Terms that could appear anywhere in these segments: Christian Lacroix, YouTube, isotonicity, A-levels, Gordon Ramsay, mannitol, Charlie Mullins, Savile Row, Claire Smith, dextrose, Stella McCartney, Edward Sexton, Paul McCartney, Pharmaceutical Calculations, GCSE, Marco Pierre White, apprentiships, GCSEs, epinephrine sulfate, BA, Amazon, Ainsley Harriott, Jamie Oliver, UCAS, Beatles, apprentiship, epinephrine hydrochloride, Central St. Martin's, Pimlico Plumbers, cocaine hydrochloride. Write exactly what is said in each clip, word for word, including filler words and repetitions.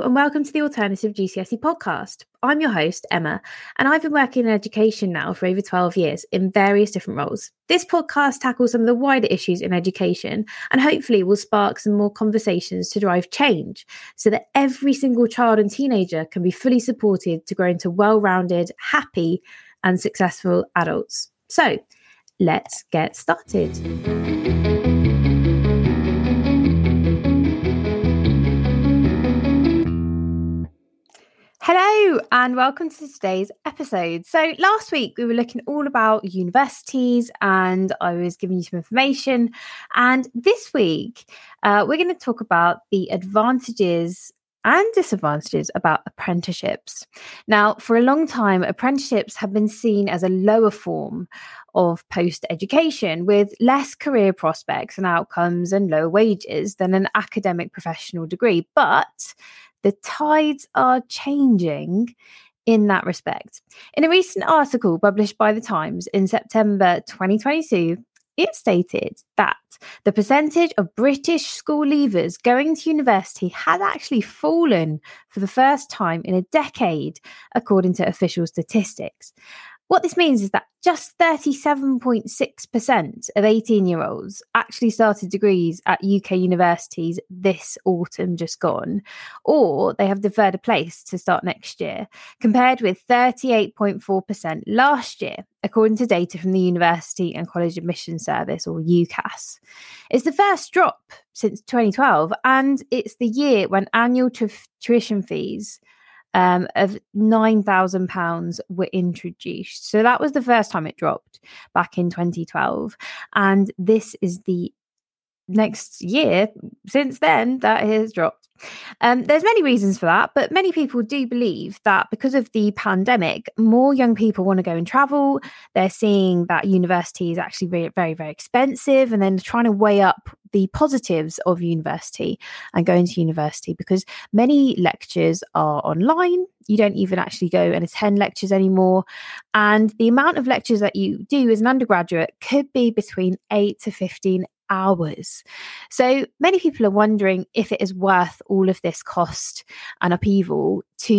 Hello and welcome to the Alternative G C S E podcast. I'm your host, Emma, and I've been working in education now for over twelve years in various different roles. This podcast tackles some of the wider issues in education and hopefully will spark some more conversations to drive change so that every single child and teenager can be fully supported to grow into well-rounded, happy and successful adults. So let's get started. Hello and welcome to today's episode. So last week we were looking all about universities and I was giving you some information, and this week uh, we're going to talk about the advantages and disadvantages about apprenticeships. Now, for a long time, apprenticeships have been seen as a lower form of post-education with less career prospects and outcomes and lower wages than an academic professional degree. But the tides are changing in that respect. In a recent article published by The Times in September twenty twenty-two, it stated that the percentage of British school leavers going to university had actually fallen for the first time in a decade, according to official statistics. What this means is that just thirty-seven point six percent of eighteen-year-olds actually started degrees at U K universities this autumn just gone, or they have deferred a place to start next year, compared with thirty-eight point four percent last year, according to data from the University and College Admission Service, or U C A S. It's the first drop since twenty twelve, and it's the year when annual t- tuition fees Um, of nine thousand pounds were introduced. So that was the first time it dropped back in twenty twelve. And this is the next year since then that it has dropped. Um, there's many reasons for that, but many people do believe that because of the pandemic, more young people want to go and travel. They're seeing that university is actually very, very, very expensive, and then trying to weigh up the positives of university and going to university, because many lectures are online. You don't even actually go and attend lectures anymore. And the amount of lectures that you do as an undergraduate could be between eight to fifteen hours. So many people are wondering if it is worth all of this cost and upheaval to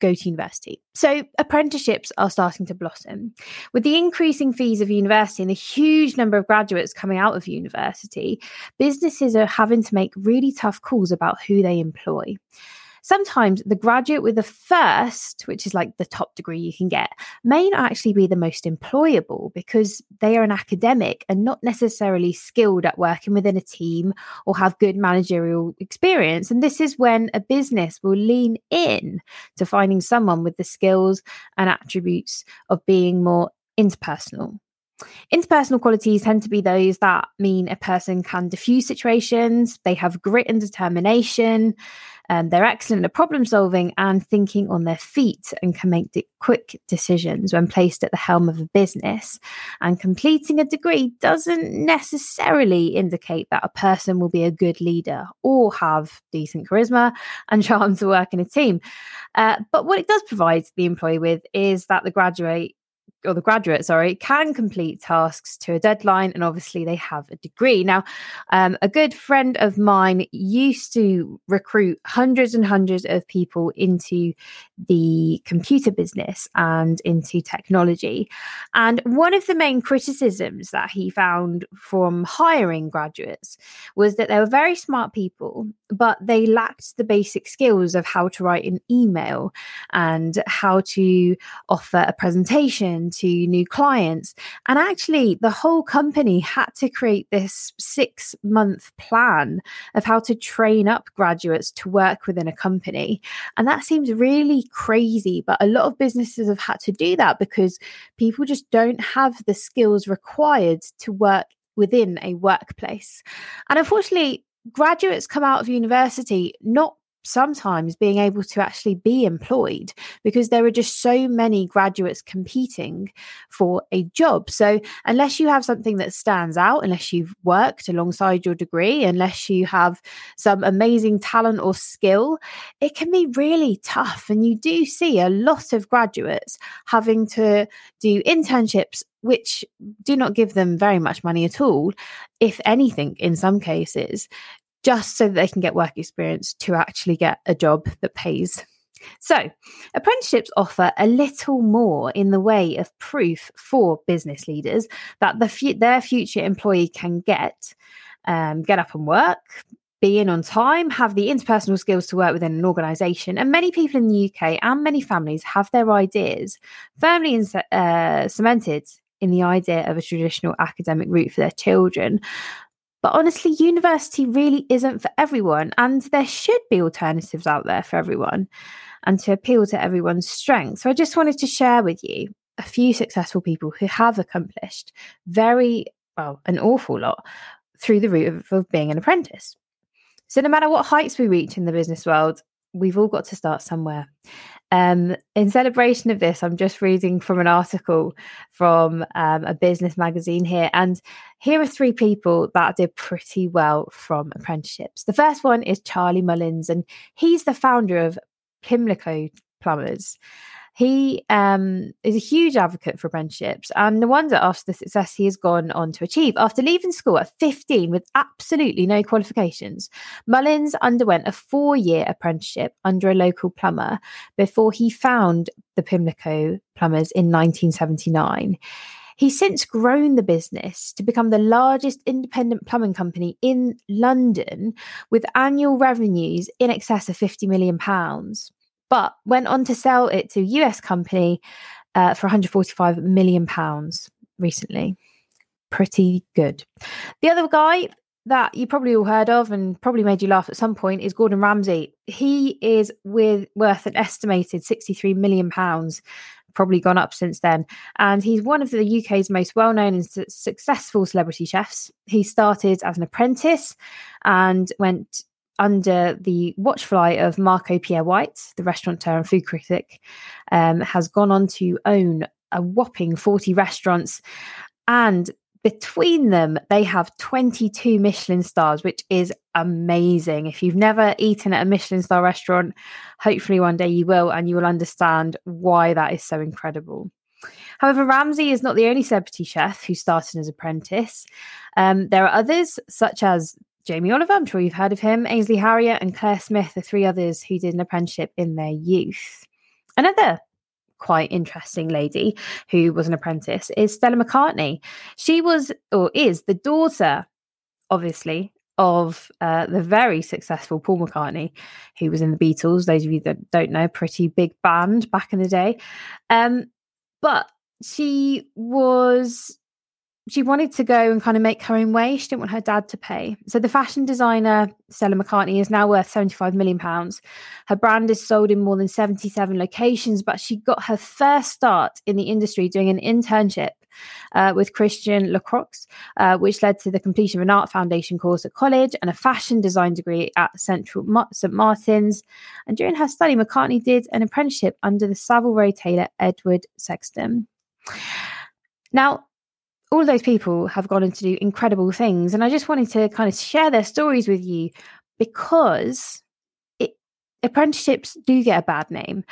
go to university. So apprenticeships are starting to blossom. With the increasing fees of university and the huge number of graduates coming out of university, businesses are having to make really tough calls about who they employ. Sometimes the graduate with the first, which is like the top degree you can get, may not actually be the most employable because they are an academic and not necessarily skilled at working within a team or have good managerial experience. And this is when a business will lean in to finding someone with the skills and attributes of being more interpersonal. Interpersonal qualities tend to be those that mean a person can diffuse situations, they have grit and determination, um, they're excellent at problem solving and thinking on their feet, and can make de- quick decisions when placed at the helm of a business. And completing a degree doesn't necessarily indicate that a person will be a good leader or have decent charisma and charm to work in a team. Uh, but what it does provide the employee with is that the graduate or the graduate, sorry, can complete tasks to a deadline, and obviously they have a degree. Now, um, a good friend of mine used to recruit hundreds and hundreds of people into the computer business and into technology. And one of the main criticisms that he found from hiring graduates was that they were very smart people, but they lacked the basic skills of how to write an email and how to offer a presentation to new clients. And actually the whole company had to create this six month plan of how to train up graduates to work within a company. And that seems really crazy, but a lot of businesses have had to do that because people just don't have the skills required to work within a workplace. And unfortunately, graduates come out of university not sometimes being able to actually be employed because there are just so many graduates competing for a job. So unless you have something that stands out, unless you've worked alongside your degree, unless you have some amazing talent or skill, it can be really tough. And you do see a lot of graduates having to do internships which do not give them very much money at all, if anything, in some cases, just so that they can get work experience to actually get a job that pays. So apprenticeships offer a little more in the way of proof for business leaders that the fu- their future employee can get, um, get up and work, be in on time, have the interpersonal skills to work within an organisation. And many people in the U K and many families have their ideas firmly in, uh, cemented in the idea of a traditional academic route for their children. But honestly, university really isn't for everyone, and there should be alternatives out there for everyone and to appeal to everyone's strengths. So I just wanted to share with you a few successful people who have accomplished very, well, an awful lot through the route of, of being an apprentice. So no matter what heights we reach in the business world, we've all got to start somewhere. Um, in celebration of this, I'm just reading from an article from um, a business magazine here. And here are three people that did pretty well from apprenticeships. The first one is Charlie Mullins, and he's the founder of Pimlico Plumbers. He um, is a huge advocate for apprenticeships, and no wonder after the success he has gone on to achieve. After leaving school at fifteen with absolutely no qualifications, Mullins underwent a four-year apprenticeship under a local plumber before he found the Pimlico Plumbers in nineteen seventy-nine. He's since grown the business to become the largest independent plumbing company in London, with annual revenues in excess of fifty million pounds. But went on to sell it to a U S company uh, for one hundred forty-five million pounds recently. Pretty good. The other guy that you probably all heard of and probably made you laugh at some point is Gordon Ramsay. He is with, worth an estimated sixty-three million pounds, probably gone up since then. And he's one of the U K's most well-known and su- successful celebrity chefs. He started as an apprentice and went under the watchfly of Marco Pierre White, the restaurateur and food critic, um, has gone on to own a whopping forty restaurants. And between them, they have twenty-two Michelin stars, which is amazing. If you've never eaten at a Michelin star restaurant, hopefully one day you will, and you will understand why that is so incredible. However, Ramsay is not the only celebrity chef who started as apprentice. Um, there are others, such as Jamie Oliver, I'm sure you've heard of him, Ainsley Harriott and Claire Smith are three others who did an apprenticeship in their youth. Another quite interesting lady who was an apprentice is Stella McCartney. She was, or is, the daughter, obviously, of uh, the very successful Paul McCartney, who was in the Beatles. Those of you that don't know, pretty big band back in the day. Um, but she was... She wanted to go and kind of make her own way. She didn't want her dad to pay. So the fashion designer Stella McCartney is now worth seventy-five million pounds. Her brand is sold in more than seventy-seven locations, but she got her first start in the industry doing an internship uh, with Christian Lacroix, uh, which led to the completion of an art foundation course at college and a fashion design degree at Central Saint Martin's. And during her study, McCartney did an apprenticeship under the Savile Row tailor Edward Sexton. Now, all of those people have gone on to do incredible things. And I just wanted to kind of share their stories with you because it, apprenticeships do get a bad name.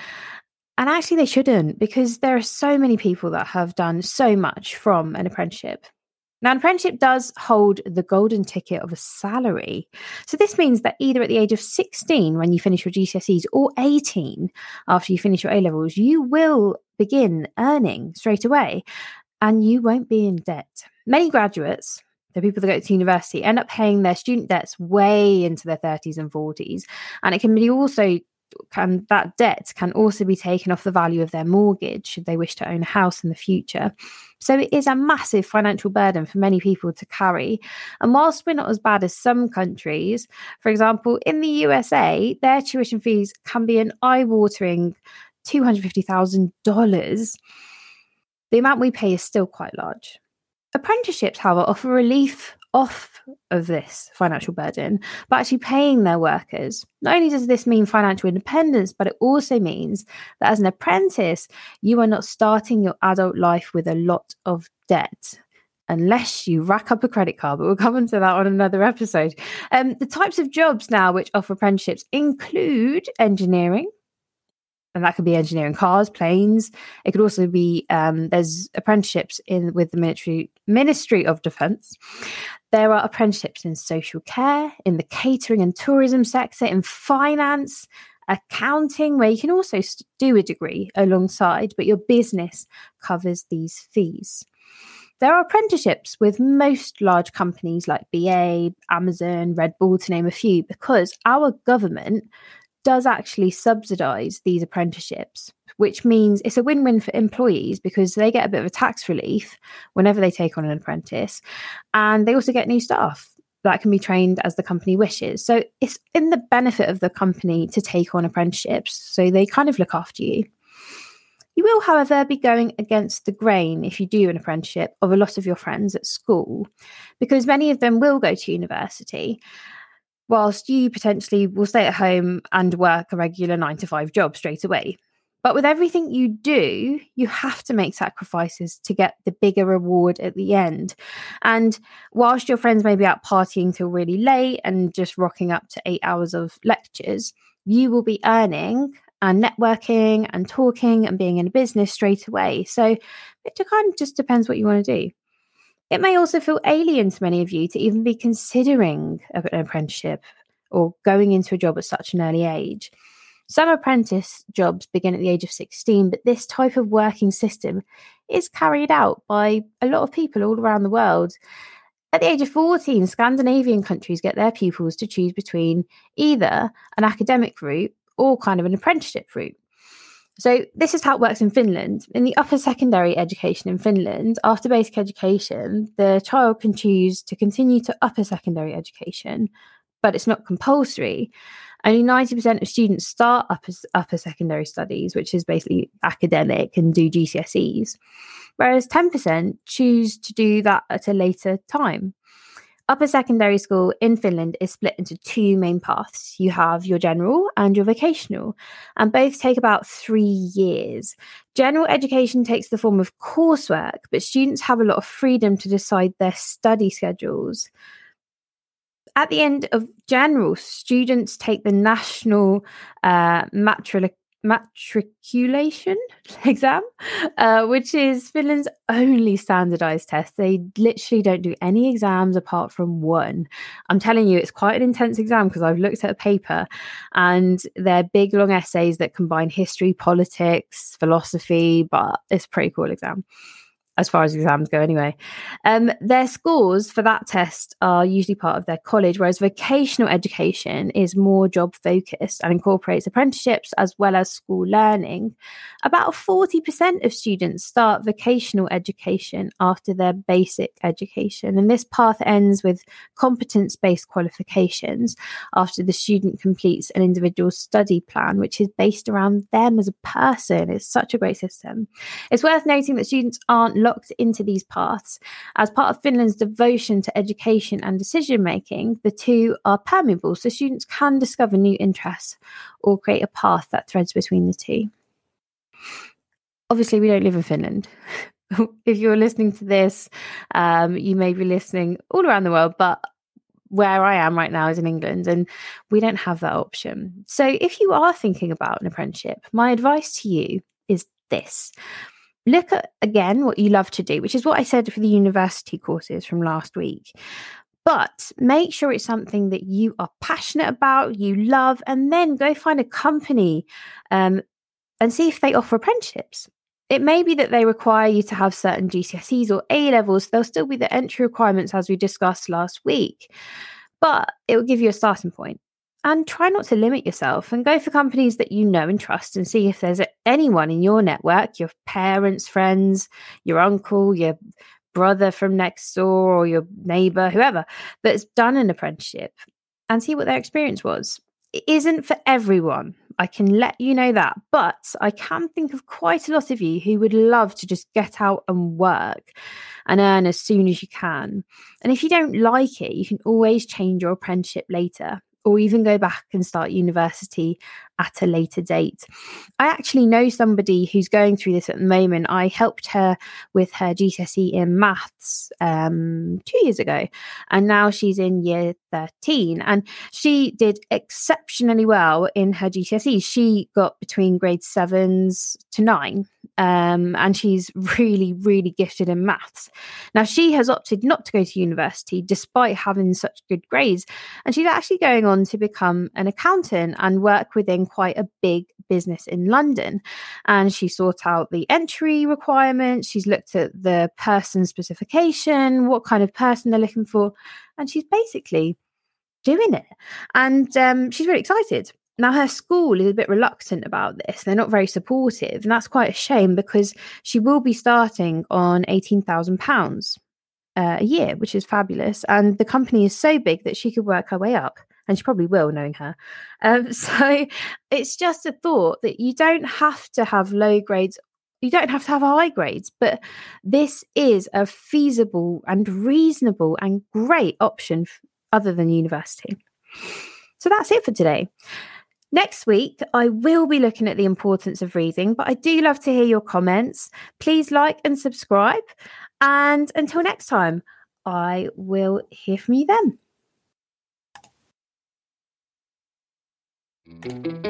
And actually they shouldn't, because there are so many people that have done so much from an apprenticeship. Now, an apprenticeship does hold the golden ticket of a salary. So this means that either at the age of sixteen, when you finish your G C S Es, or eighteen, after you finish your A-levels, you will begin earning straight away. And you won't be in debt. Many graduates, the people that go to university, end up paying their student debts way into their thirties and forties. And it can be also, can, that debt can also be taken off the value of their mortgage should they wish to own a house in the future. So it is a massive financial burden for many people to carry. And whilst we're not as bad as some countries, for example, in the U S A, their tuition fees can be an eye-watering two hundred fifty thousand dollars. The amount we pay is still quite large. Apprenticeships, however, offer relief off of this financial burden by actually paying their workers. Not only does this mean financial independence, but it also means that as an apprentice, you are not starting your adult life with a lot of debt, unless you rack up a credit card, but we'll come into that on another episode. Um, the types of jobs now which offer apprenticeships include engineering, And that could be engineering cars, planes. It could also be, um, there's apprenticeships in with the military Ministry of Defence. There are apprenticeships in social care, in the catering and tourism sector, in finance, accounting, where you can also do a degree alongside, but your business covers these fees. There are apprenticeships with most large companies like B A, Amazon, Red Bull, to name a few, because our government does actually subsidise these apprenticeships, which means it's a win-win for employees because they get a bit of a tax relief whenever they take on an apprentice, and they also get new staff that can be trained as the company wishes. So it's in the benefit of the company to take on apprenticeships, so they kind of look after you. You will, however, be going against the grain if you do an apprenticeship of a lot of your friends at school, because many of them will go to university, whilst you potentially will stay at home and work a regular nine to five job straight away. But with everything you do, you have to make sacrifices to get the bigger reward at the end. And whilst your friends may be out partying till really late and just rocking up to eight hours of lectures, you will be earning and networking and talking and being in a business straight away. So it kind of just depends what you want to do. It may also feel alien to many of you to even be considering an apprenticeship or going into a job at such an early age. Some apprentice jobs begin at the age of sixteen, but this type of working system is carried out by a lot of people all around the world. At the age of fourteen, Scandinavian countries get their pupils to choose between either an academic route or kind of an apprenticeship route. So this is how it works in Finland. In the upper secondary education in Finland, after basic education, the child can choose to continue to upper secondary education, but it's not compulsory. Only ninety percent of students start upper, upper secondary studies, which is basically academic, and do G C S Es, whereas ten percent choose to do that at a later time. Upper secondary school in Finland is split into two main paths. You have your general and your vocational, and both take about three years. General education takes the form of coursework, but students have a lot of freedom to decide their study schedules. At the end of general, students take the national uh, matric- matriculation exam, uh, which is Finland's only standardized test. They literally don't do any exams apart from one. I'm telling you, it's quite an intense exam because I've looked at a paper, and they're big, long essays that combine history, politics, philosophy, but it's a pretty cool exam, as far as exams go anyway. Um, their scores for that test are usually part of their college, whereas vocational education is more job-focused and incorporates apprenticeships as well as school learning. About forty percent of students start vocational education after their basic education, and this path ends with competence-based qualifications after the student completes an individual study plan, which is based around them as a person. It's such a great system. It's worth noting that students aren't locked into these paths. As part of Finland's devotion to education and decision making, the two are permeable, so students can discover new interests or create a path that threads between the two. Obviously, we don't live in Finland. If you're listening to this, um, you may be listening all around the world, but where I am right now is in England, and we don't have that option. So if you are thinking about an apprenticeship, my advice to you is this. Look at, again, what you love to do, which is what I said for the university courses from last week. But make sure it's something that you are passionate about, you love, and then go find a company um, and see if they offer apprenticeships. It may be that they require you to have certain G C S Es or A-levels. There'll still be the entry requirements as we discussed last week, but it will give you a starting point. And try not to limit yourself, and go for companies that you know and trust, and see if there's anyone in your network, your parents, friends, your uncle, your brother from next door, or your neighbour, whoever, that's done an apprenticeship, and see what their experience was. It isn't for everyone, I can let you know that, but I can think of quite a lot of you who would love to just get out and work and earn as soon as you can. And if you don't like it, you can always change your apprenticeship later, or even go back and start university at a later date. I actually know somebody who's going through this at the moment. I helped her with her G C S E in maths um, two years ago, and now she's in year thirteen, and she did exceptionally well in her G C S E. She got between grade sevens to nine, um, and she's really, really gifted in maths. Now, she has opted not to go to university despite having such good grades, and she's actually going on to become an accountant and work within quite a big business in London. And she sought out the entry requirements, she's looked at the person specification, what kind of person they're looking for, and she's basically doing it. And um, she's really excited. Now, her school is a bit reluctant about this. They're not very supportive, and that's quite a shame because she will be starting on eighteen thousand pounds uh, a year, which is fabulous. And the company is so big that she could work her way up. And she probably will, knowing her. Um, so it's just a thought that you don't have to have low grades. You don't have to have high grades. But this is a feasible and reasonable and great option other than university. So that's it for today. Next week, I will be looking at the importance of reading. But I do love to hear your comments. Please like and subscribe. And until next time, I will hear from you then. Thank you.